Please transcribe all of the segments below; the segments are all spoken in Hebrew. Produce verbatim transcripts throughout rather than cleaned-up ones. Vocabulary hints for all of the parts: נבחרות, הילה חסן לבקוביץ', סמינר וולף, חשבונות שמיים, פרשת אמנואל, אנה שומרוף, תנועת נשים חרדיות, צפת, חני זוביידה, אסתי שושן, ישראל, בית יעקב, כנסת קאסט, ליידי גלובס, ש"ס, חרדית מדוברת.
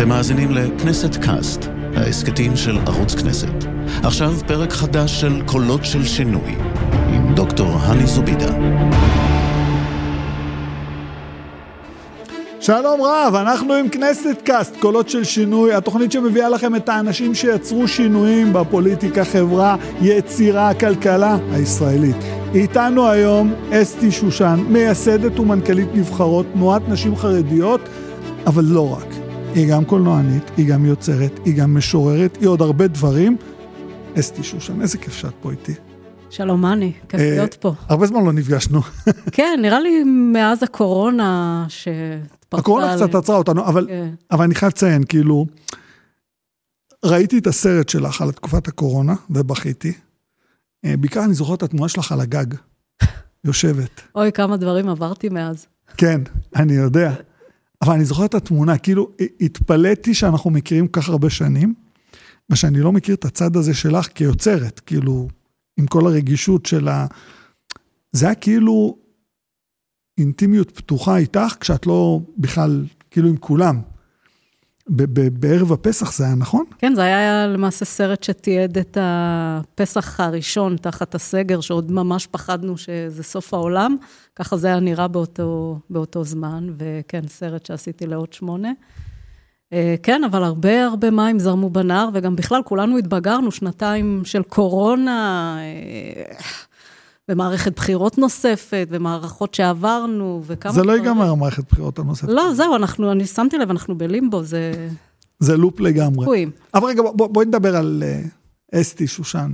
אתם מאזינים לכנסת קאסט, ההסקטים של ערוץ כנסת. עכשיו פרק חדש של קולות של שינוי, עם דוקטור חני זוביידה. שלום רב, אנחנו עם כנסת קאסט, קולות של שינוי, התוכנית שמביאה לכם את האנשים שיצרו שינויים בפוליטיקה, חברה, יצירה, כלכלה הישראלית. איתנו היום אסתי שושן, מייסדת ומנכ"לית נבחרות, תנועת נשים חרדיות, אבל לא רק. היא גם קולנוענית, היא גם יוצרת, היא גם משוררת, היא עוד הרבה דברים. אסתי שושן, איזה כיף שאת פה איתי. שלום אני, כיף להיות פה. הרבה זמן לא נפגשנו. כן, נראה לי מאז הקורונה שפרצה. הקורונה קצת עצרה אותנו, אבל אני חייב לציין, כאילו, ראיתי את הסרט שלך על תקופת הקורונה, ובכיתי. בעיקר אני זוכרת את התמונה שלך על הגג, יושבת. אוי, כמה דברים עברתי מאז. כן, אני יודע. אבל אני זוכרת את התמונה, כאילו, התפלאתי שאנחנו מכירים כך הרבה שנים, ושאני לא מכיר את הצד הזה שלך כיוצרת, כאילו, עם כל הרגישות שלה, זה היה כאילו אינטימיות פתוחה איתך, כשאת לא בכלל, כאילו עם כולם. ב- ב- בערב הפסח זה היה נכון? כן, זה היה למעשה סרט שתיעד את הפסח הראשון תחת הסגר, שעוד ממש פחדנו שזה סוף העולם, ככה זה היה נראה באותו, באותו זמן, וכן, סרט שעשיתי לעוד שמונה. כן, אבל הרבה הרבה מים זרמו בנהר, וגם בכלל כולנו התבגרנו, שנתיים של קורונה, ומערכת בחירות נוספת, ומערכות שעברנו, וכמה... זה לא ייגמר המערכת בחירות הנוספת. לא, זהו, אנחנו, אני שמתי לב, אנחנו בלימבו, זה... זה לופ לגמרי. תקועים. אבל רגע, בואי נדבר על אסתי שושן,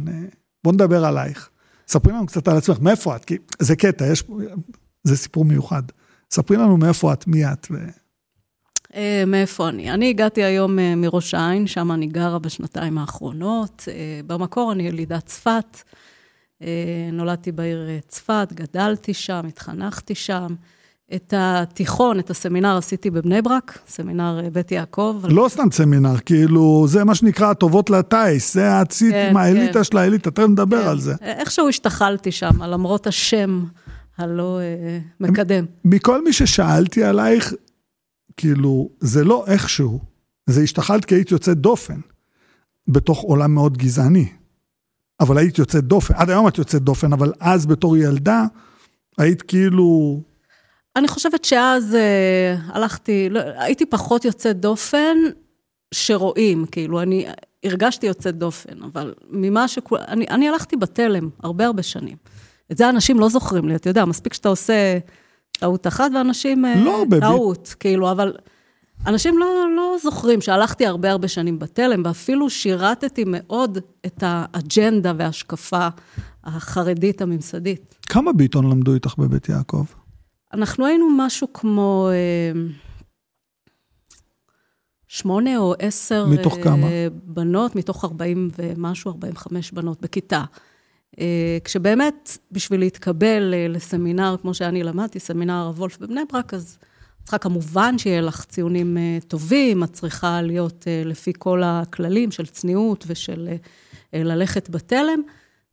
בואי נדבר עלייך. ספרי לנו קצת על עצמך, מאיפה את? כי זה קטע, יש... זה סיפור מיוחד. ספרי לנו מאיפה את, מי את ו... מאיפה אני? אני הגעתי היום מראש העין, שם אני גרה בשנתיים האחרונות, במקור אני ילידת צפת, נולדתי בעיר צפת, גדלתי שם, התחנכתי שם, את התיכון, את הסמינר עשיתי בבני ברק, סמינר בית יעקב. לא סתם סמינר, כאילו זה מה שנקרא הטובות לטייס, זה הצית עם האליטה של האליטה, תראה נדבר על זה. איכשהו השתחלתי שם, למרות השם הלא מקדם. מכל מי ששאלתי עלייך, כאילו, זה לא איכשהו, זה השתחלת כי היית יוצאת דופן, בתוך עולם מאוד גזעני, אבל היית יוצאת דופן, עד היום את יוצאת דופן, אבל אז בתור ילדה, היית כאילו... אני חושבת שאז אה, הלכתי, לא, הייתי פחות יוצאת דופן, שרואים, כאילו, אני הרגשתי יוצאת דופן, אבל ממה שכול... אני, אני הלכתי בתלם, הרבה הרבה שנים, את זה האנשים לא זוכרים לי, אתה יודע, מספיק שאתה עושה... טעות אחת, ואנשים... לא, בבי. טעות, כאילו, אבל אנשים לא, לא זוכרים שהלכתי הרבה הרבה שנים בתלם, ואפילו שירתתי מאוד את האג'נדה וההשקפה החרדית הממסדית. כמה בעיתון למדו איתך בבית יעקב? אנחנו היינו משהו כמו שמונה או עשר... מתוך כמה? בנות, מתוך ארבעים ומשהו, ארבעים וחמש בנות בכיתה. כשבאמת בשביל להתקבל לסמינר, כמו שאני למדתי, סמינר וולף בבני ברק, אז צריכה כמובן שיהיה לך ציונים טובים, את צריכה להיות לפי כל הכללים של צניעות ושל ללכת בתלם,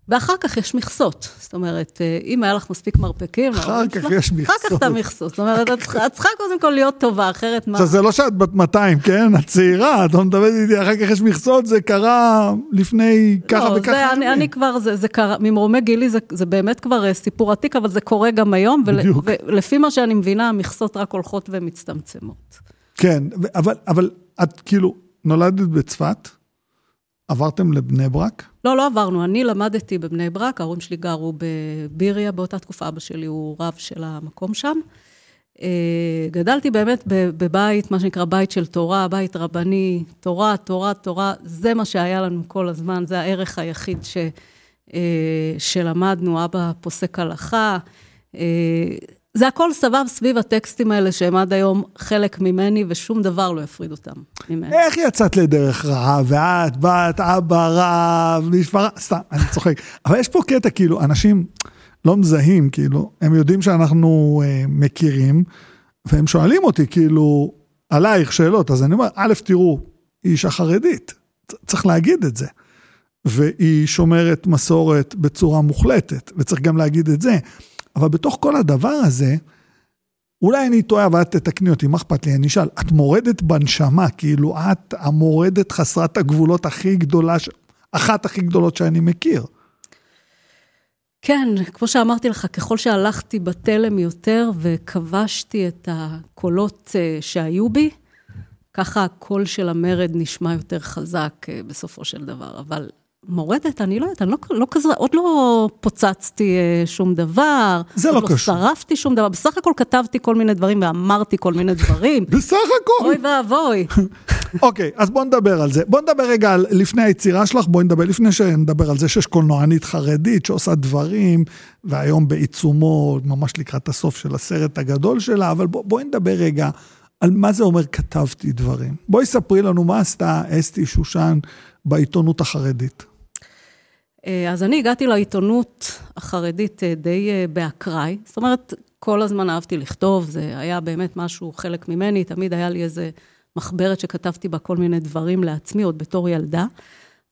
ואחר כך יש מכסות, זאת אומרת, אם היה לך מספיק מרפקים, אחר כך יש מכסות. אחר כך אתה מכסות, זאת אומרת, את צריכה קודם כל להיות טובה, אחרת מה... זה לא שאת בת מאתיים, כן? את צעירה, אתה מדבר איתי, אחר כך יש מכסות, זה קרה לפני ככה וככה. לא, אני כבר, זה קרה, ממרומי גילי, זה באמת כבר סיפור עתיק, אבל זה קורה גם היום, ולפי מה שאני מבינה, המכסות רק הולכות ומצטמצמות. כן, אבל את כאילו נולדת בצפת, עברתם לבני ברק? לא, לא עברנו. אני למדתי בבני ברק, ההורים שלי גרו בביריה, באותה תקופה אבא שלי הוא רב של המקום שם. גדלתי באמת בבית, מה שנקרא בית של תורה, בית רבני, תורה, תורה, תורה, זה מה שהיה לנו כל הזמן, זה הערך היחיד ש, שלמדנו, אבא פוסק הלכה. זה הכל סבב סביב הטקסטים האלה, שהם עד היום חלק ממני, ושום דבר לא יפריד אותם ממני. איך יצאת לדרך רעה, ואת, בת, אבא, רב, נשפרה, סתם, אני צוחק. אבל יש פה קטע, כאילו, אנשים לא מזהים, כאילו, הם יודעים שאנחנו אה, מכירים, והם שואלים אותי, כאילו, עלייך שאלות, אז אני אומר, א', תראו, היא אישה חרדית, צריך להגיד את זה, והיא שומרת מסורת בצורה מוחלטת, וצריך גם להגיד את זה, אבל בתוך כל הדבר הזה, אולי אני טועה, אבל תתקני אותי, מה אכפת לי? אני אשאל, את מורדת בנשמה, כאילו את המורדת חסרת הגבולות הכי גדולה, אחת הכי גדולות שאני מכיר. כן, כמו שאמרתי לך, ככל שהלכתי בתלם יותר, וכבשתי את הקולות שהיו בי, ככה הקול של המרד נשמע יותר חזק בסופו של דבר, אבל מורדת, אני לא יודעת, אני לא, לא כזה, עוד לא פוצצתי שום דבר, זה לא, לא קשור. שרפתי שום דבר, בסך הכל כתבתי כל מיני דברים, ואמרתי כל מיני דברים. בסך הכל? אוי ואבוי. אוקיי, אז בוא נדבר על זה. בוא נדבר רגע על לפני היצירה שלך, בוא נדבר, לפני שנדבר על זה שיש קולנוענית חרדית שעושה דברים, והיום בעיצומו, ממש לקראת הסוף של הסרט הגדול שלה, אבל בוא, בוא נדבר רגע על מה זה אומר כתבתי דברים. בואי ספרי לנו מה עשתה אסתי שושן בעיתונות החרדית. אז אני הגעתי לעיתונות החרדית די באקראי, זאת אומרת, כל הזמן אהבתי לכתוב, זה היה באמת משהו חלק ממני, תמיד היה לי איזה מחברת שכתבתי בה כל מיני דברים לעצמי, עוד בתור ילדה,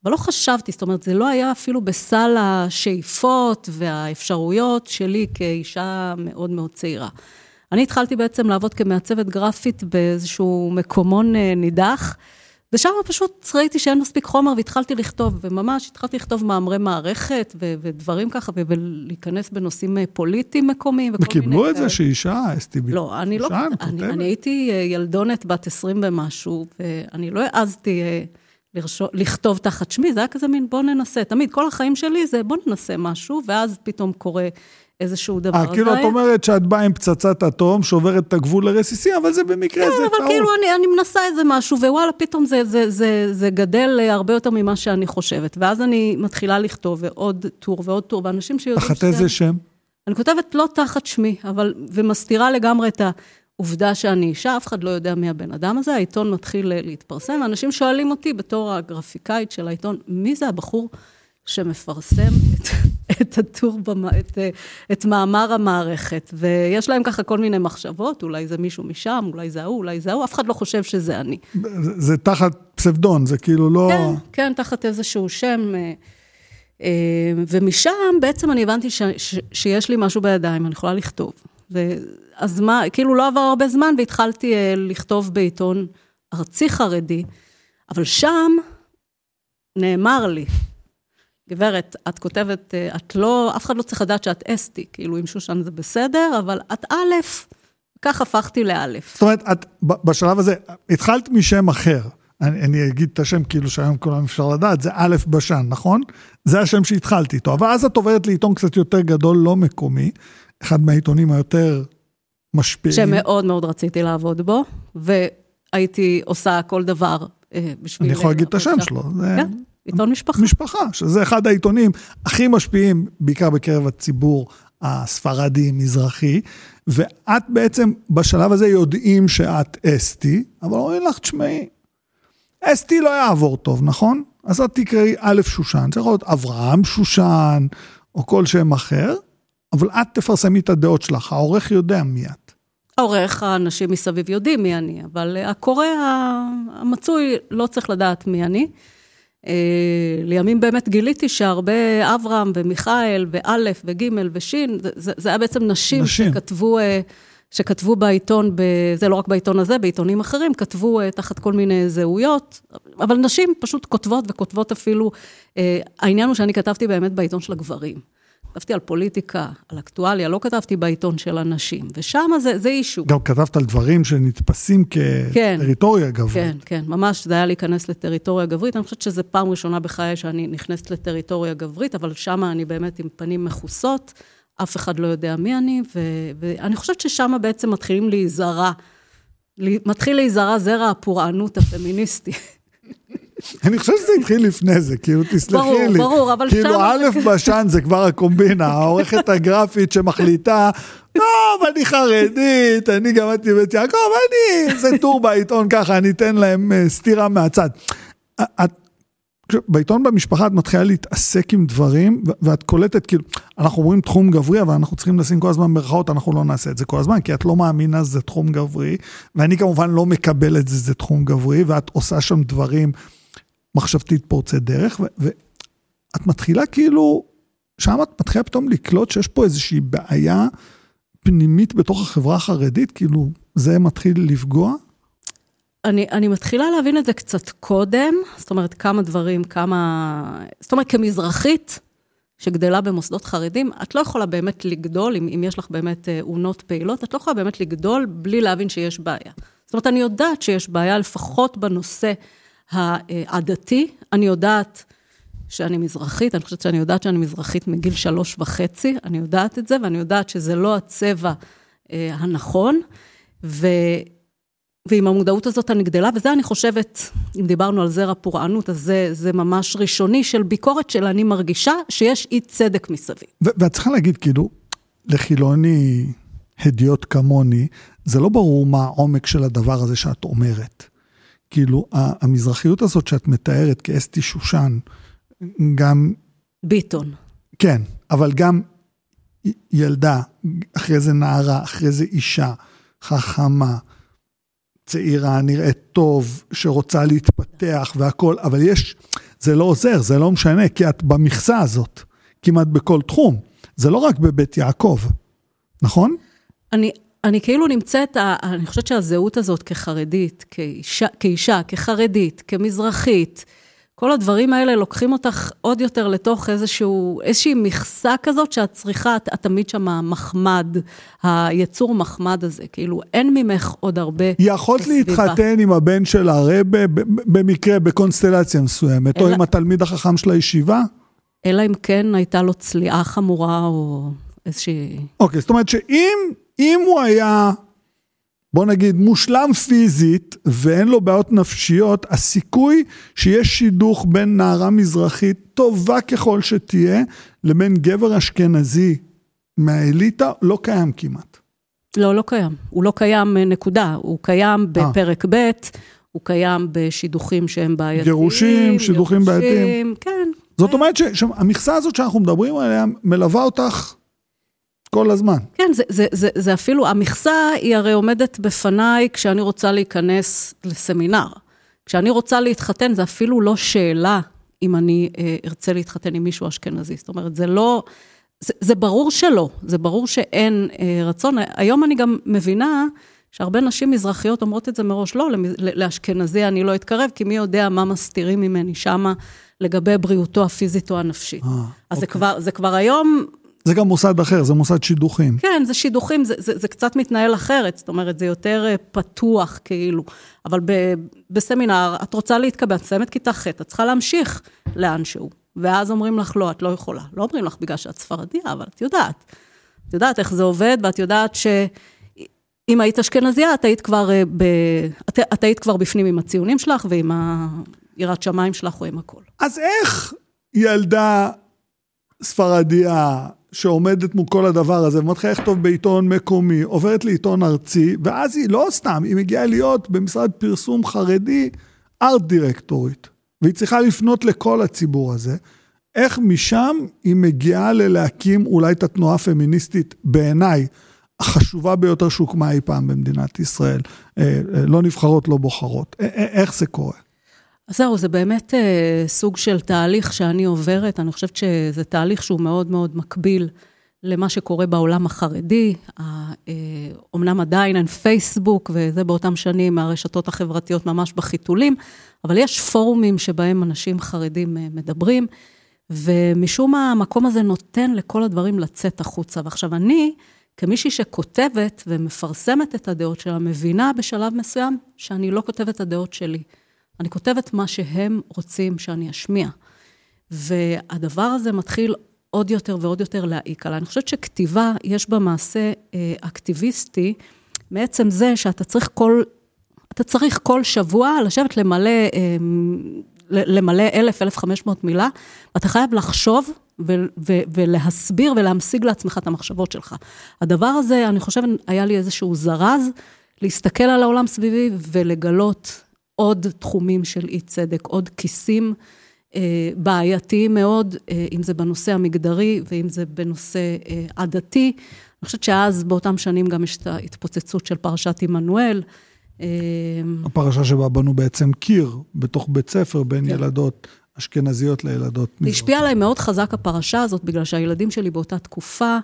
אבל לא חשבתי, זאת אומרת, זה לא היה אפילו בסל השאיפות והאפשרויות שלי כאישה מאוד מאוד צעירה. אני התחלתי בעצם לעבוד כמעצבת גרפית באיזשהו מקומון נידח, ושם פשוט ראיתי שאין מספיק חומר, והתחלתי לכתוב, וממש התחלתי לכתוב מאמרי מערכת, ו- ודברים ככה, ו- ולהיכנס בנושאים פוליטיים מקומיים. וקיבלו את זה שאישה, אסתי בי. לא, אני לא, אני, אני הייתי ילדונת בת עשרים במשהו, ואני לא העזתי לרשו, לכתוב תחת שמי, זה היה כזה מין, בוא ננסה, תמיד, כל החיים שלי זה, בוא ננסה משהו, ואז פתאום קורה איזשהו דבר. אה, כאילו את אומרת שאת באה עם פצצת אטום, שוברת את הגבול לרסיסי, אבל זה במקרה, זה טעות. כן, אבל כאילו אני מנסה איזה משהו, ווואלה, פתאום זה גדל הרבה יותר ממה שאני חושבת. ואז אני מתחילה לכתוב עוד טור ועוד טור, ואנשים שיודעים... תחת איזה שם? אני כותבת לא תחת שמי, אבל, ומסתירה לגמרי את העובדה שאני אישה, אף אחד לא יודע מי הבן אדם הזה, העיתון מתחיל להתפרסם, ואנשים שואלים אותי בתור הגרפיקאית של העיתון, מי זה הבחור שמפרסם את, את הטור, את, את מאמר המערכת, ויש להם ככה כל מיני מחשבות, אולי זה מישהו משם, אולי זה הוא, אולי זה הוא, אף אחד לא חושב שזה אני. זה, זה תחת פסבדון, זה כאילו לא... כן, כן, תחת איזשהו שם, ומשם בעצם אני הבנתי ש, ש, שיש לי משהו בידיים, אני יכולה לכתוב. אז מה, כאילו לא עבר הרבה זמן, והתחלתי לכתוב בעיתון ארצי חרדי, אבל שם נאמר לי, גברת, את כותבת, את לא, אף אחד לא צריך לדעת שאת אסתי, כאילו עם שושן זה בסדר, אבל את א', כך הפכתי לא'. זאת אומרת, את, בשלב הזה, התחלת משם אחר, אני, אני אגיד את השם כאילו שהיום כולם אפשר לדעת, זה א' בשן, נכון? זה השם שהתחלתי איתו, אבל אז את עוברת לעיתון קצת יותר גדול, לא מקומי, אחד מהעיתונים היותר משפיעים. שמאוד מאוד רציתי לעבוד בו, והייתי עושה כל דבר בשביל... אני יכול להגיד את השם שלו, זה... כן? עיתון משפחה. משפחה, שזה אחד העיתונים הכי משפיעים, בעיקר בקרב הציבור הספרדי-מזרחי, ואת בעצם בשלב הזה יודעים שאת אסתי, אבל אומרים לך, תשמעי, אסתי לא יעבור טוב, נכון? אז את תקראי א' שושן, זה יכול להיות אברהם שושן, או כל שם אחר, אבל את תפרסמי את הדעות שלך, העורך יודע מי את. העורך, האנשים מסביב יודעים מי אני, אבל הקורא המצוי לא צריך לדעת מי אני, לימים באמת גיליתי שהרבה אברהם ומיכאל ואלף וג' ושין, זה, זה היה בעצם נשים, נשים. שכתבו, שכתבו בעיתון, ב, זה לא רק בעיתון הזה, בעיתונים אחרים, כתבו תחת כל מיני זהויות, אבל נשים פשוט כותבות וכותבות אפילו, העניין הוא שאני כתבתי באמת בעיתון של הגברים, כתבתי על פוליטיקה, על אקטואליה, לא כתבתי בעיתון של הנשים, ושם זה, זה אישו. גם כתבת על דברים שנתפסים כטריטוריה גברית. כן, כן, ממש זה היה להיכנס לטריטוריה גברית, אני חושבת שזה פעם ראשונה בחיי שאני נכנסת לטריטוריה גברית, אבל שם אני באמת עם פנים מחוסות, אף אחד לא יודע מי אני, ו- ואני חושבת ששם בעצם מתחילים להיזרה, מתחיל להיזרה זרע הפורענות הפמיניסטי. אני חושב שזה התחיל לפני זה, כאילו תסלחי לי, כאילו א' בשן זה כבר הקומבינה, העורכת הגרפית שמחליטה, טוב אני חרדית, אני גם הייתי בית יעקב, אני איזה טור בעיתון ככה, אני אתן להם סתירה מהצד. בעיתון במשפחה את מתחילה להתעסק עם דברים, ואת קולטת כאילו, אנחנו אומרים תחום גברי, אבל אנחנו צריכים לשים כל הזמן מרכאות, אנחנו לא נעשה את זה כל הזמן, כי את לא מאמינה שזה תחום גברי, ואני כמובן לא מקבל את זה, זה תחום גברי, ואת עושה שם דברים מחשבתית פורצי דרך, ואת מתחילה כאילו, שם את מתחילה פתאום לקלוט שיש פה איזושהי בעיה פנימית בתוך החברה החרדית, כאילו זה מתחיל לפגוע? אני, אני מתחילה להבין את זה קצת קודם, זאת אומרת כמה דברים, כמה, זאת אומרת כמזרחית שגדלה במוסדות חרדים, את לא יכולה באמת לגדול, אם, אם יש לך באמת עונות פעילות, את לא יכולה באמת לגדול בלי להבין שיש בעיה. זאת אומרת, אני יודעת שיש בעיה, לפחות בנושא העדתי, אני יודעת שאני מזרחית, אני חושבת שאני יודעת שאני מזרחית מגיל שלוש וחצי, אני יודעת את זה, ואני יודעת שזה לא הצבע אה, הנכון, ו... ועם המודעות הזאת אני גדלה, וזה אני חושבת, אם דיברנו על זרע פורענות, אז זה, זה ממש ראשוני של ביקורת של אני מרגישה שיש אי צדק מסביב. ו- ואת צריכה להגיד, כאילו, לחילוני הדיוט כמוני, זה לא ברור מה העומק של הדבר הזה שאת אומרת. כאילו, המזרחיות הזאת שאת מתארת כאסתי שושן, גם... ביטון. כן, אבל גם ילדה, אחרי זה נערה, אחרי זה אישה, חכמה, צעירה, נראית טוב, שרוצה להתפתח והכל, אבל יש, זה לא עוזר, זה לא משנה, כי את במכסה הזאת, כמעט בכל תחום, זה לא רק בבית יעקב, נכון? אני, אני כאילו נמצאת, אני חושבת שהזהות הזאת כחרדית, כאישה, כאישה, כחרדית, כמזרחית, כל הדברים האלה לוקחים אותך עוד יותר לתוך איזשהו, איזושהי מכסה כזאת שאת צריכה, את תמיד שמה מחמד, היצור מחמד הזה, כאילו אין ממך עוד הרבה כסביבה. יכולת להתחתן עם הבן של הרב במקרה, בקונסטלציה מסוימת, או עם התלמיד החכם של הישיבה? אלא אם כן הייתה לו צליעה חמורה או איזושהי... אוקיי, זאת אומרת שאם הוא היה... בוא נגיד, מושלם פיזית, ואין לו בעיות נפשיות, הסיכוי שיש שידוך בין נערה מזרחית, טובה ככל שתהיה, לבין גבר אשכנזי מהאליטה, לא קיים כמעט. לא, לא קיים. הוא לא קיים נקודה. הוא קיים בפרק ב', הוא קיים בשידוכים שהם בעייתיים. גירושים, שידוכים בעייתיים. כן. זאת אומרת שהמכסה הזאת שאנחנו מדברים עליה, מלווה אותך... כל הזמן. כן, זה, זה, זה, זה אפילו, המכסה היא הרי עומדת בפניי כשאני רוצה להיכנס לסמינר. כשאני רוצה להתחתן, זה אפילו לא שאלה אם אני אה, ארצה להתחתן עם מישהו אשכנזי. זאת אומרת, זה לא, זה, זה ברור שלא, זה ברור שאין אה, רצון. היום אני גם מבינה שהרבה נשים מזרחיות אומרות את זה מראש, לא, לאשכנזי אני לא אתקרב, כי מי יודע מה מסתירים ממני שמה לגבי בריאותו הפיזית או הנפשית. אה, אז אוקיי. זה כבר, זה כבר היום... זה גם מוסד אחר, זה מוסד שידוכים. כן, זה שידוכים, זה, זה, זה קצת מתנהל אחרת, זאת אומרת, זה יותר פתוח כאילו, אבל ב, בסמינר, את רוצה להתקבל, את סיימת כיתה ח', את צריכה להמשיך לאנשהו, ואז אומרים לך, לא, את לא יכולה, לא אומרים לך בגלל שאת ספרדיה, אבל את יודעת, את יודעת איך זה עובד, ואת יודעת שאם היית אשכנזיה, את היית כבר, ב... את, את היית כבר בפנים עם הציונים שלך, ועם היראת שמיים שלך, או עם הכל. אז איך ילדה ספרדיה... שעומדת מול כל הדבר הזה, ומתחילה לכתוב בעיתון מקומי, עוברת לעיתון ארצי, ואז היא לא סתם, היא מגיעה להיות במשרד פרסום חרדי, ארט דירקטורית, והיא צריכה לפנות לכל הציבור הזה, איך משם היא מגיעה ללהקים אולי את התנועה הפמיניסטית, בעיניי, החשובה ביותר שהוקמה אי פעם במדינת ישראל, לא נבחרות, לא בוחרות, איך זה קורה? אז זהו, זה באמת אה, סוג של תהליך שאני עוברת, אני חושבת שזה תהליך שהוא מאוד מאוד מקביל למה שקורה בעולם החרדי, אה, אה, אומנם עדיין אין פייסבוק, וזה באותם שנים הרשתות החברתיות ממש בחיתולים, אבל יש פורומים שבהם אנשים חרדים אה, מדברים, ומשום מה המקום הזה נותן לכל הדברים לצאת החוצה, ועכשיו אני, כמישהי שכותבת ומפרסמת את הדעות שלה, מבינה בשלב מסוים שאני לא כותבת את הדעות שלי, אני כותבת מה שהם רוצים שאני אשמיע. והדבר הזה מתחיל עוד יותר ועוד יותר להעיק עליי. אני חושבת שכתיבה יש בה מעשה אקטיביסטי, מעצם זה שאתה צריך כל, אתה צריך כל שבוע לשבת למלא, למלא אלף, אלף חמש מאות מילה, אתה חייב לחשוב ו- ו- ולהסביר ולהמשיג לעצמך את המחשבות שלך. הדבר הזה, אני חושבת, היה לי איזשהו זרז, להסתכל על העולם סביבי ולגלות... עוד תחומים של אי צדק, עוד כיסים אה, בעייתיים מאוד, אה, אם זה בנושא המגדרי ואם זה בנושא אה, עדתי. אני חושבת שאז באותם שנים גם יש את ההתפוצצות של פרשת אמנואל. אה, הפרשה שבה בנו בעצם קיר בתוך בית ספר בין כן. ילדות אשכנזיות לילדות. זה השפיע עליי מאוד חזק הפרשה הזאת, בגלל שהילדים שלי באותה תקופה,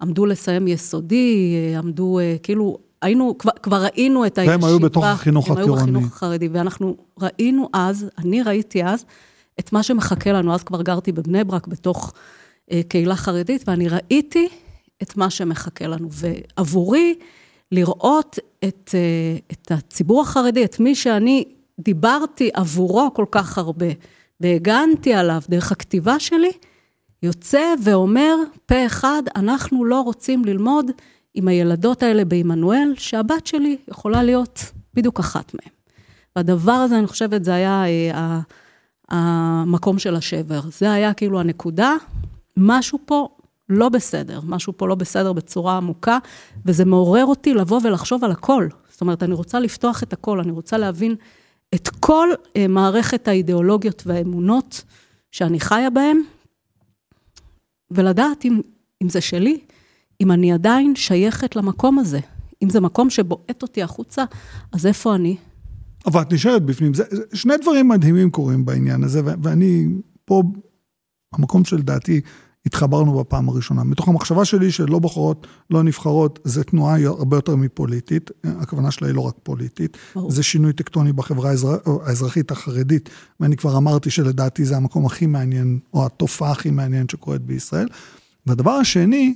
עמדו לסיים יסודי, עמדו, כאילו, היינו, כבר, כבר ראינו את הישיבה. הם היו בתוך החינוך התירוני. הם היו בחינוך החרדי, ואנחנו ראינו אז, אני ראיתי אז, את מה שמחכה לנו, אז כבר גרתי בבני ברק, בתוך אה, קהילה חרדית, ואני ראיתי את מה שמחכה לנו, ועבורי לראות את, אה, את הציבור החרדי, את מי שאני דיברתי עבורו כל כך הרבה, והגנתי עליו דרך הכתיבה שלי, יוצא ואומר, פה אחד, אנחנו לא רוצים ללמוד עם הילדות האלה באמנואל, שהבת שלי יכולה להיות בדיוק אחת מהם. והדבר הזה, אני חושבת, זה היה אה, המקום של השבר. זה היה כאילו הנקודה, משהו פה לא בסדר, משהו פה לא בסדר בצורה עמוקה, וזה מעורר אותי לבוא ולחשוב על הכל. זאת אומרת, אני רוצה לפתוח את הכל, אני רוצה להבין את כל אה, מערכת האידיאולוגיות והאמונות שאני חיה בהן, ולדעת אם, אם זה שלי, אם אני עדיין שייכת למקום הזה, אם זה מקום שבועט אותי החוצה, אז איפה אני? אבל את נשארת בפנים, זה, שני דברים מדהימים קורים בעניין הזה, ואני פה, המקום של דעתי, התחברנו בפעם הראשונה. מתוך המחשבה שלי שלא בוחרות, לא נבחרות, זה תנועה הרבה יותר מפוליטית, הכוונה שלה היא לא רק פוליטית, ברור. זה שינוי טקטוני בחברה האזר... האזרחית החרדית, ואני כבר אמרתי שלדעתי זה המקום הכי מעניין, או התופעה הכי מעניין שקורית בישראל, והדבר השני,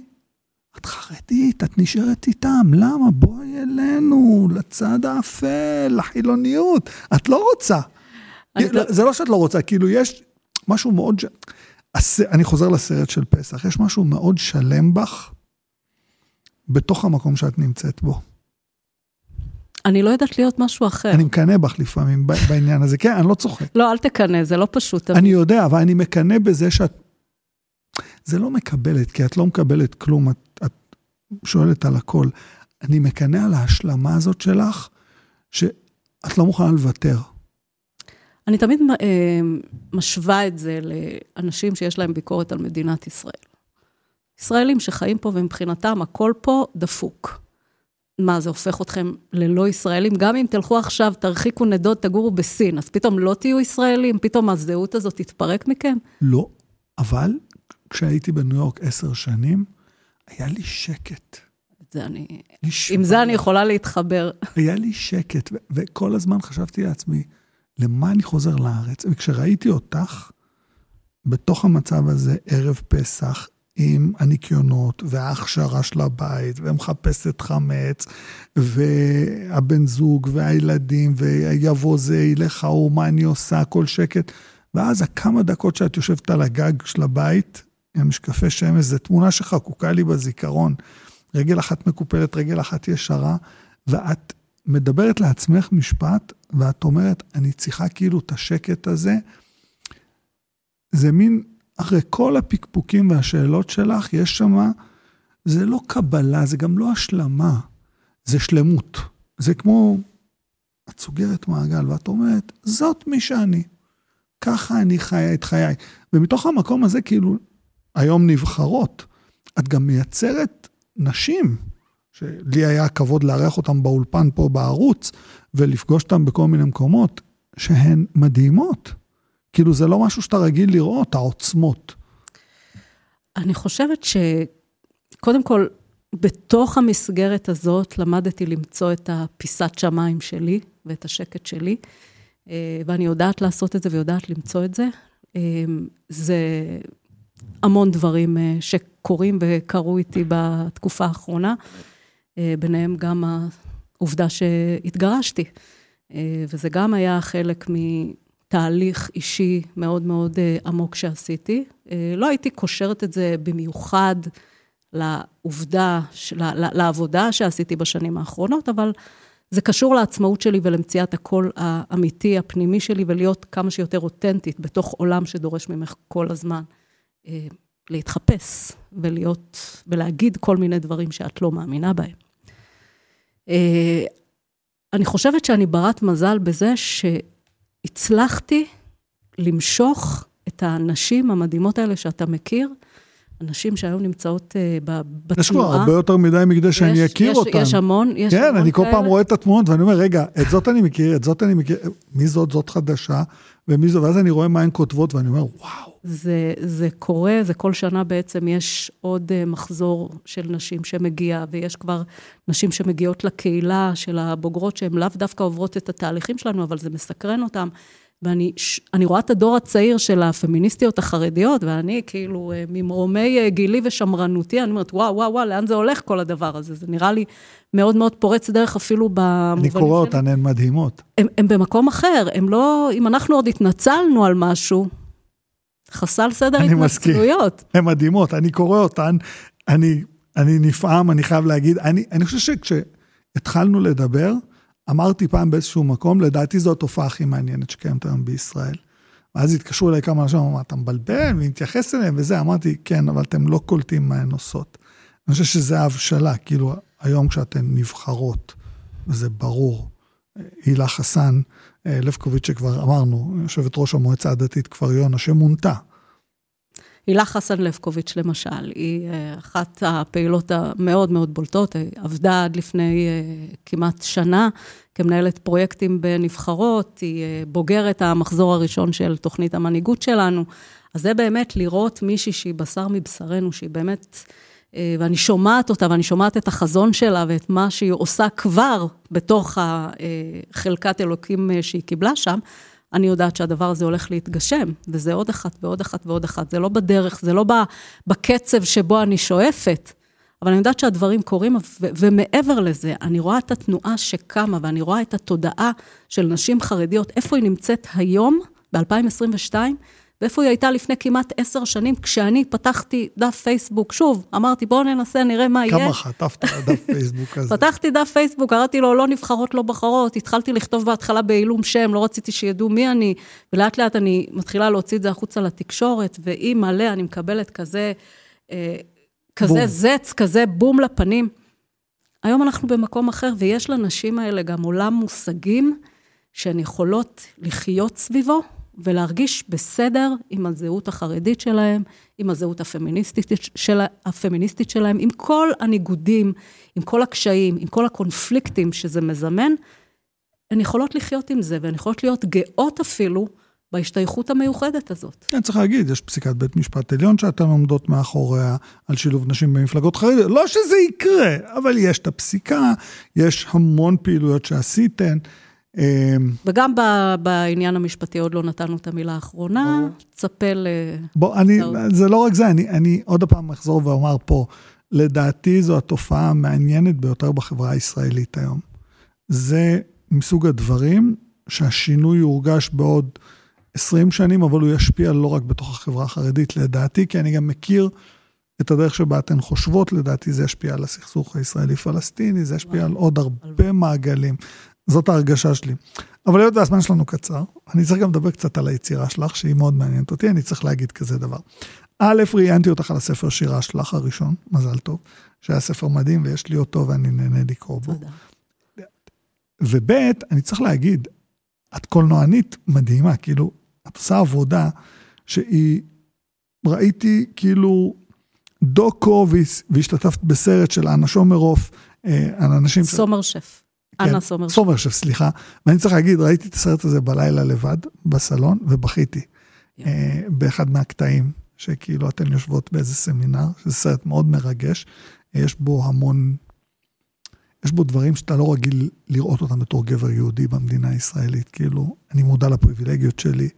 את חרדית, את נשארת איתם, למה? בואי אלינו, לצד האפל, לחילוניות, את לא רוצה. זה לא שאת לא רוצה, כאילו יש משהו מאוד... אני חוזר לסרט של פסח, יש משהו מאוד שלם בך, בתוך המקום שאת נמצאת בו. אני לא יודעת להיות משהו אחר. אני מקנה בך לפעמים בעניין הזה, כן, אני לא צוחק. לא, אל תקנה, זה לא פשוט. אני יודע, אבל אני מקנה בזה שאת, זה לא מקבלת, כי את לא מקבלת כלום, את, את שואלת על הכל. אני מקנה על ההשלמה הזאת שלך, שאת לא מוכנה לוותר. אני תמיד משווה את זה לאנשים שיש להם ביקורת על מדינת ישראל. ישראלים שחיים פה ומבחינתם הכל פה דפוק. מה, זה הופך אתכם ללא ישראלים? גם אם תלכו עכשיו, תרחיקו נדוד, תגורו בסין, אז פתאום לא תהיו ישראלים, פתאום הזהות הזאת תתפרק מכם? לא, אבל כשהייתי בניו יורק עשר שנים, היה לי שקט. זה אני, עם זה אני יכולה להתחבר. היה לי שקט, ו- וכל הזמן חשבתי לעצמי, למה אני חוזר לארץ? וכשראיתי אותך, בתוך המצב הזה, ערב פסח, עם הניקיונות, וההכשרה של הבית, ומחפשת חמץ, והבן זוג, והילדים, ויבוא זה, ילך ההוא, מה אני עושה, הכל שקט. ואז הכמה דקות שאת יושבת על הגג של הבית, עם משקפי שמש, זו תמונה שחקוקה לי בזיכרון. רגל אחת מקופלת, רגל אחת ישרה, ואת מדברת לעצמך משפט, ואת אומרת, אני צריכה כאילו את השקט הזה, זה מין, אחרי כל הפקפוקים והשאלות שלך, יש שמה, זה לא קבלה, זה גם לא השלמה, זה שלמות. זה כמו, את סוגרת מעגל, ואת אומרת, זאת מי שאני, ככה אני חיה את חיי. ומתוך המקום הזה, כאילו, היום נבחרות, את גם מייצרת נשים, שלי היה כבוד לארח אותם באולפן פה בערוץ, ולפגוש אותם בכל מיני מקומות, שהן מדהימות. כאילו זה לא משהו שאתה רגיל לראות, העוצמות. אני חושבת שקודם כל, בתוך המסגרת הזאת, למדתי למצוא את הפיסת שמיים שלי, ואת השקט שלי, ואני יודעת לעשות את זה, ויודעת למצוא את זה. זה המון דברים שקורים, וקרו איתי בתקופה האחרונה, ביניהם גם העובדה שהתגרשתי, וזה גם היה חלק מתהליך אישי מאוד מאוד עמוק שעשיתי. לא הייתי קושרת את זה במיוחד לעובדה, לעבודה שעשיתי בשנים האחרונות, אבל זה קשור לעצמאות שלי ולמציאת הקול האמיתי, הפנימי שלי, ולהיות כמה שיותר אותנטית בתוך עולם שדורש ממך כל הזמן להתחפש ולהיות, ולהגיד כל מיני דברים שאת לא מאמינה בהם. אני חושבת שאני ברת מזל בזה שהצלחתי למשוך את האנשים המדהימות האלה שאתה מכיר, אנשים שהיום נמצאות בתנועה. יש כבר הרבה יותר מדי מכדי שאני אכיר אותן. יש המון. כן, אני כל פעם רואה את התמונות, ואני אומר, רגע, את זאת אני מכיר, את זאת אני מכיר, מי זאת, זאת חדשה, ומי זאת, ואז אני רואה מה הן כותבות, ואני אומר, וואו. זה קורה, זה כל שנה בעצם, יש עוד מחזור של נשים שמגיע, ויש כבר נשים שמגיעות לקהילה של הבוגרות, שהן לאו דווקא עוברות את התהליכים שלנו, אבל זה מסקרן אותם. ואני אני רואה את הדור הצעיר של הפמיניסטיות החרדיות, ואני כאילו ממרומי גילי ושמרנותי, אני אומרת, וואו, וואו, וואו, לאן זה הולך כל הדבר הזה? זה נראה לי מאוד מאוד פורץ דרך אפילו במובנים. אני קורא אותן, הן מדהימות. הם, הם במקום אחר, הם לא, אם אנחנו עוד התנצלנו על משהו, חסל סדר התנצלויות. הן מדהימות, אני קורא אותן, אני, אני נפעם, אני חייב להגיד, אני, אני חושב שכשהתחלנו לדבר, אמרתי פעם באיזשהו מקום, לדעתי זו התופעה הכי מעניינת שקיימת היום בישראל. ואז התקשרו אליי כמה אנשים, אמרו, אתה מבלבל, ומתייחס אליהם, וזה, אמרתי, כן, אבל אתם לא קולטים מה הן עושות. אני חושב שזה ההבשלה, כאילו, היום כשאתן נבחרות, וזה ברור, הילה חסן, לבקוביץ' שכבר אמרנו, יושבת ראש המועצה הדתית כפר יונה, שמונתה. הילה חסן לבקוביץ' למשל, היא אחת הפעילות המאוד מאוד בולטות, היא עבדה עד לפני כמעט שנה, כמנהלת פרויקטים בנבחרות, היא בוגרת המחזור הראשון של תוכנית המנהיגות שלנו, אז זה באמת לראות מישהי שהיא בשר מבשרנו, שהיא באמת, ואני שומעת אותה, ואני שומעת את החזון שלה, ואת מה שהיא עושה כבר בתוך חלקת אלוקים שהיא קיבלה שם, אני יודעת שהדבר הזה הולך להתגשם, וזה עוד אחת ועוד אחת ועוד אחת, זה לא בדרך, זה לא בקצב שבו אני שואפת, אבל אני יודעת שהדברים קורים, ומעבר לזה, אני רואה את התנועה שקמה, ואני רואה את התודעה של נשים חרדיות, איפה היא נמצאת היום, ב-אלפיים עשרים ושתיים, ואיפה היא הייתה לפני כמעט עשר שנים, כשאני פתחתי דף פייסבוק, שוב, אמרתי, בואו ננסה, נראה מה יהיה. כמה חטפת דף פייסבוק הזה. פתחתי דף פייסבוק, קראתי לו, לא נבחרות, לא בחרות, התחלתי לכתוב בהתחלה בעילום שם, לא רציתי שידעו מי אני, ולאט לאט אני מתחילה להוציא את זה החוצה לתקשורת, והיא מלא, אני מקבלת כזה, כזה זץ, כזה בום לפנים. היום אנחנו במקום אחר, ויש לנשים האלה גם עולם מושגים, שהן יכולות לחיות סביבו, ולהרגיש בסדר עם הזהות החרדית שלהם, עם הזהות הפמיניסטית, של, הפמיניסטית שלהם, עם כל הניגודים, עם כל הקשיים, עם כל הקונפליקטים שזה מזמן, הן יכולות לחיות עם זה, והן יכולות להיות גאות אפילו בהשתייכות המיוחדת הזאת. אני צריך להגיד, יש פסיקת בית משפט עליון שאתן עומדות מאחוריה על שילוב נשים במפלגות חרדיות, לא שזה יקרה, אבל יש את הפסיקה, יש המון פעילויות שעשיתן, וגם בעניין המשפטי עוד לא נתנו את המילה האחרונה, צפה ל... בוא, זה לא רק זה, אני עוד הפעם אחזור ואומר פה, לדעתי זו התופעה המעניינת ביותר בחברה הישראלית היום. זה מסוג הדברים שהשינוי יורגש בעוד עשרים שנים, אבל הוא ישפיע לא רק בתוך החברה החרדית, לדעתי, כי אני גם מכיר את הדרך שבה אתן חושבות, לדעתי זה ישפיע על הסכסוך הישראלי-פלסטיני, זה ישפיע על עוד הרבה מעגלים. זאת ההרגשה שלי. אבל היות והזמן שלנו קצר, אני צריך גם לדבר קצת על היצירה שלך, שהיא מאוד מעניינת אותי, אני צריך להגיד כזה דבר. א', ראיינתי אותך על הספר שירה שלך הראשון, מזל טוב, שהיה ספר מדהים, ויש לי אותו, ואני נהנה לקרוא בו. וב', אני צריך להגיד, את קולנוענית מדהימה, כאילו, את עושה עבודה, שהיא, ראיתי כאילו, דוקו, והשתתפת בסרט של אנה שומרוף, על אנשים... סומר שף. אנה סומר. סומר שף, סליחה. ואני צריך להגיד, ראיתי את הסרט הזה בלילה לבד, בסלון, ובכיתי. באחד מהקטעים, שכאילו אתן יושבות באיזה סמינר, שזה סרט מאוד מרגש, יש בו המון, יש בו דברים שאתה לא רגיל לראות אותם בתור גבר יהודי במדינה הישראלית, כאילו, אני מודע לפריבילגיות שלי.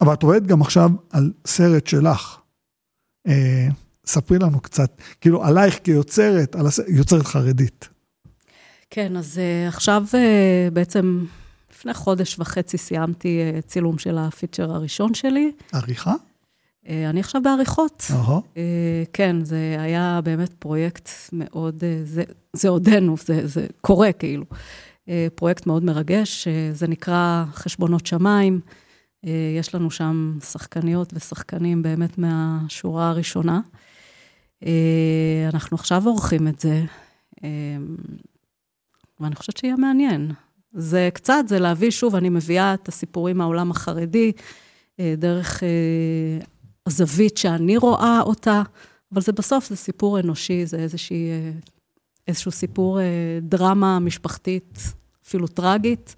אבל את רואה גם עכשיו על סרט שלך, ספרי לנו קצת, כאילו עלייך כיוצרת, יוצרת חרדית. כן, אז עכשיו בעצם לפני חודש וחצי סיימתי צילום של הפיצ'ר הראשון שלי. עריכה? אני עכשיו בעריכות. כן, זה היה באמת פרויקט מאוד, זה עודנו, זה קורה כאילו. פרויקט מאוד מרגש, זה נקרא חשבונות שמיים. יש לנו שם שחקניות ושחקנים באמת מהשורה הראשונה. אנחנו עכשיו עורכים את זה. ואני חושבת שיהיה מעניין. זה קצת, זה להביא שוב, אני מביאה את הסיפורים מהעולם החרדי, דרך הזווית שאני רואה אותה, אבל זה בסוף זה סיפור אנושי, זה איזושהי, איזשהו סיפור דרמה משפחתית, אפילו טרגית,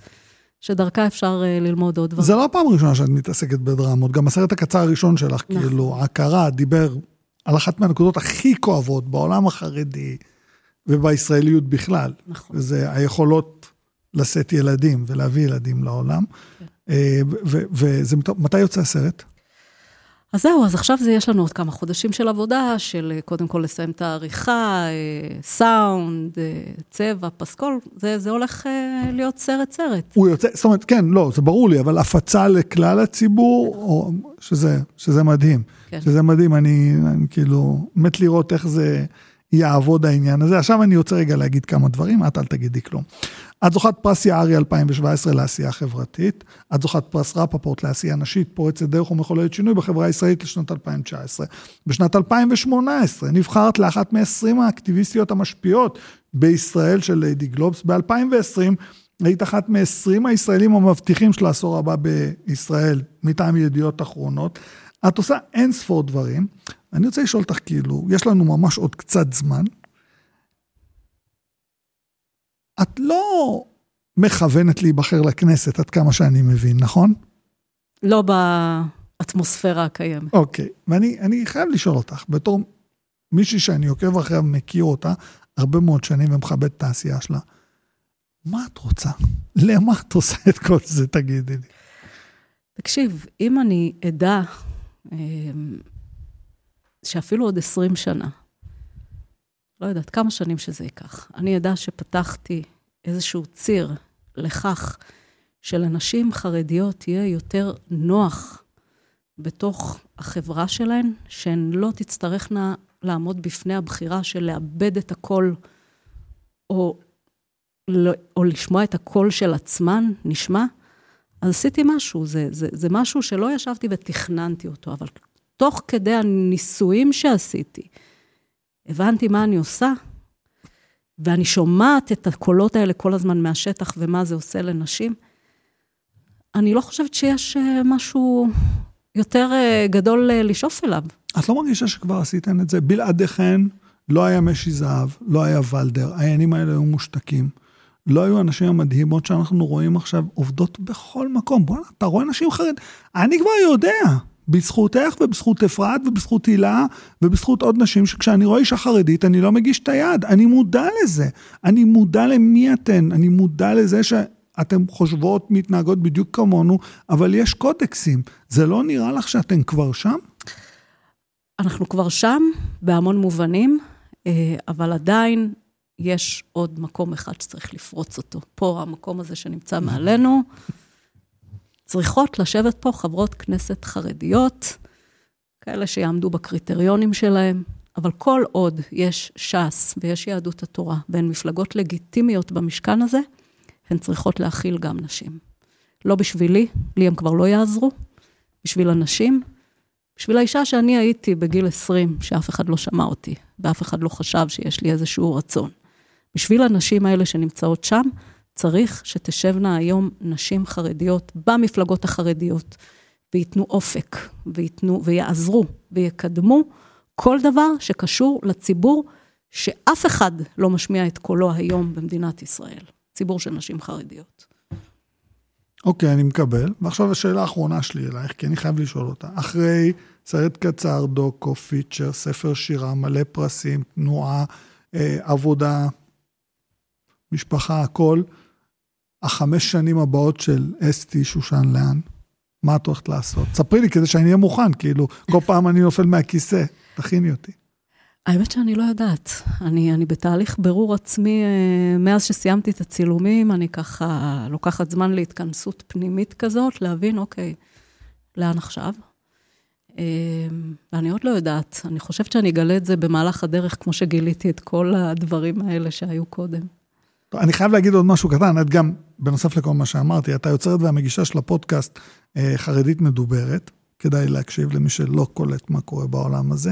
שדרכה אפשר ללמוד עוד דבר. זה לא הפעם הראשונה שאת מתעסקת בדרמות, גם הסרט הקצר הראשון שלך, כאילו, הכרה, דיבר על אחת מהנקודות הכי כואבות בעולם החרדי ובישראליות בכלל. נכון. זה היכולות לשאת ילדים ולהביא ילדים לעולם. וזה, מתי יוצא הסרט? אז זהו, אז עכשיו יש לנו עוד כמה חודשים של עבודה, של קודם כל לסיים את העריכה, סאונד, צבע, פסקול, זה, זה הולך להיות סרט-סרט. הוא יוצא, זאת אומרת, כן, לא, זה ברור לי, אבל הפצה לכלל הציבור, או, שזה, שזה מדהים. כן. שזה מדהים, אני, אני כאילו מת לראות איך זה יעבוד העניין הזה. עכשיו אני רוצה רגע להגיד כמה דברים, את אל תגידי כלום. את זוכת פרס יערי אלפיים שבע עשרה לעשייה חברתית, את זוכת פרס רפפורט לעשייה נשית, פורצת דרך ומחוללת שינוי בחברה הישראלית לשנת אלפיים תשע עשרה. בשנת אלפיים שמונה עשרה נבחרת לאחת מ-עשרים האקטיביסטיות המשפיעות בישראל של ליידי גלובס. ב-אלפיים ועשרים היית אחת מ-עשרים הישראלים המבטיחים של העשור הבא בישראל, מטעם ידיעות אחרונות. את עושה אין ספור דברים. אני רוצה לשאול אותך כאילו, יש לנו ממש עוד קצת זמן, את לא מכוונת להיבחר לכנסת, עד כמה שאני מבין, נכון? לא באטמוספירה הקיימת. אוקיי, ואני אני חייב לשאול אותך, בתור מישהי שאני עוקב אחריה ומכיר אותה, הרבה מאוד שנים ומכבד את העשייה שלה, מה את רוצה? למה את עושה את כל זה, תגידי לי? תקשיב, אם אני עדה, שאפילו עוד עשרים שנה, לא יודעת, כמה שנים שזה ייקח. אני יודע שפתחתי איזשהו ציר לכך שלנשים חרדיות תהיה יותר נוח בתוך החברה שלהן, שהן לא תצטרכנה לעמוד בפני הבחירה של לאבד את הקול, או, או לשמוע את הקול של עצמן, נשמע. אז עשיתי משהו, זה, זה, זה משהו שלא ישבתי ותכננתי אותו, אבל תוך כדי הניסויים שעשיתי, הבנתי מה אני עושה, ואני שומעת את הקולות האלה כל הזמן מהשטח, ומה זה עושה לנשים. אני לא חושבת שיש משהו יותר גדול לשאוף אליו. את לא מרגישה שכבר עשיתן את זה? בלעדיכן לא היה משי זהב, לא היה ולדר, העיינים האלה היו מושתקים, לא היו אנשים המדהימות שאנחנו רואים עכשיו, עובדות בכל מקום. בוא, אתה רואה אנשים חרד, אני כבר יודע. בזכותך ובזכות אפרת ובזכות הילה ובזכות עוד נשים, שכשאני רואה אישה חרדית אני לא מגיש את היד, אני מודע לזה, אני מודע למי אתן, אני מודע לזה שאתן חושבות, מתנהגות בדיוק כמונו, אבל יש קודקסים, זה לא נראה לך שאתן כבר שם? אנחנו כבר שם, בהמון מובנים, אבל עדיין יש עוד מקום אחד שצריך לפרוץ אותו, פה המקום הזה שנמצא מעלינו, צריכות לשבת פה חברות כנסת חרדיות, כאלה שיעמדו בקריטריונים שלהם, אבל כל עוד יש ש"ס ויש יהדות התורה, והן מפלגות לגיטימיות במשכן הזה, הן צריכות להכיל גם נשים. לא בשבילי, לי הם כבר לא יעזרו, בשביל הנשים, בשביל האישה שאני הייתי בגיל עשרים, שאף אחד לא שמע אותי, ואף אחד לא חשב שיש לי איזשהו רצון. בשביל הנשים האלה שנמצאות שם, צריך שתשבנה היום נשים חרדיות במפלגות החרדיות, ויתנו אופק, ויתנו, ויעזרו, ויקדמו כל דבר שקשור לציבור שאף אחד לא משמיע את קולו היום במדינת ישראל. ציבור של נשים חרדיות. אוקיי, אני מקבל. ועכשיו השאלה האחרונה שלי אלייך, כי אני חייב לשאול אותה. אחרי סרט קצר, דוקו, פיצ'ר, ספר שירה, מלא פרסים, תנועה, אה, עבודה, משפחה, הכל, החמש שנים הבאות של אסתי שושן לאן, מה את הולכת לעשות? ספרי לי כדי שאני אהיה מוכן, כאילו, כל פעם אני נופל מהכיסא, תכיני אותי. האמת שאני לא יודעת, אני, אני בתהליך ברור עצמי, מאז שסיימתי את הצילומים, אני ככה לוקחת זמן להתכנסות פנימית כזאת, להבין, אוקיי, לאן עכשיו? ואני עוד לא יודעת, אני חושבת שאני אגלה את זה במהלך הדרך, כמו שגיליתי את כל הדברים האלה שהיו קודם. אני חייב להגיד עוד משהו קטן, את גם, בנוסף לכל מה שאמרתי, את היוצרת והמגישה של הפודקאסט חרדית מדוברת, כדאי להקשיב למי שלא קולט מה קורה בעולם הזה,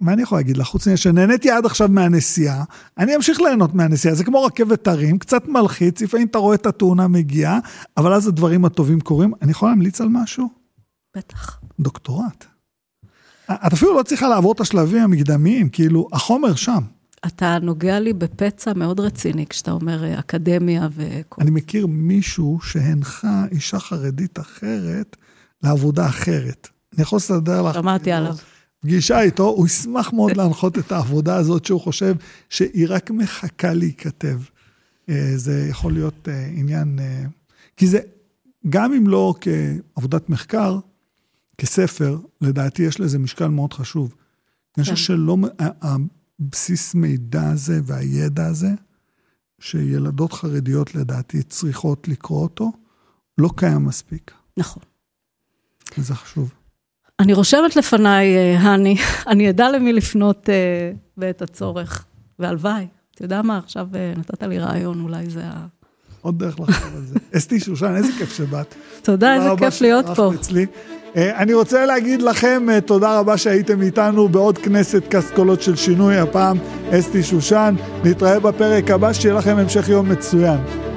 מה אני יכול להגיד לך, חוץ מזה שנהניתי עד עכשיו מהנסיעה, אני אמשיך ליהנות מהנסיעה, זה כמו רכבת הרים, קצת מלחיץ, לפעמים אתה רואה את התאונה מגיעה, אבל אז הדברים הטובים קורים, אני יכול להמליץ על משהו? בטח. דוקטורט. את אפילו לא צריכה לעבור את השלבים המקדמיים, כאילו, החומר שם. אתה נוגע לי בפצע מאוד רציני, כשאתה אומר אקדמיה וכל. אני מכיר מישהו שהנחה אישה חרדית אחרת, לעבודה אחרת. אני יכול לסדר לך. שמעתי עליו. פגישה איתו, הוא ישמח מאוד להנחות את העבודה הזאת, שהוא חושב שהיא רק מחכה להיכתב. זה יכול להיות עניין, כי זה, גם אם לא כעבודת מחקר, כספר, לדעתי יש לזה משקל מאוד חשוב. אני חושב שלא, הבסיס מידע הזה והידע הזה, שילדות חרדיות לדעתי צריכות לקרוא אותו, לא קיים מספיק. נכון. וזה חשוב. אני רושמת לפניי, הני, אני ידע למי לפנות ואת הצורך, והלוואי. אתה יודע מה, עכשיו נתת לי רעיון, אולי זה ה... עוד דרך לחשוב על זה. אסתי שושן, איזה כיף שבאת. תודה, איזה כיף להיות פה. אני רוצה להגיד לכם תודה רבה שהייתם איתנו בעוד כנסת קסקולות של שינוי, הפעם אסתי שושן. נתראה בפרק הבא, שיהיה לכם המשך יום מצוין.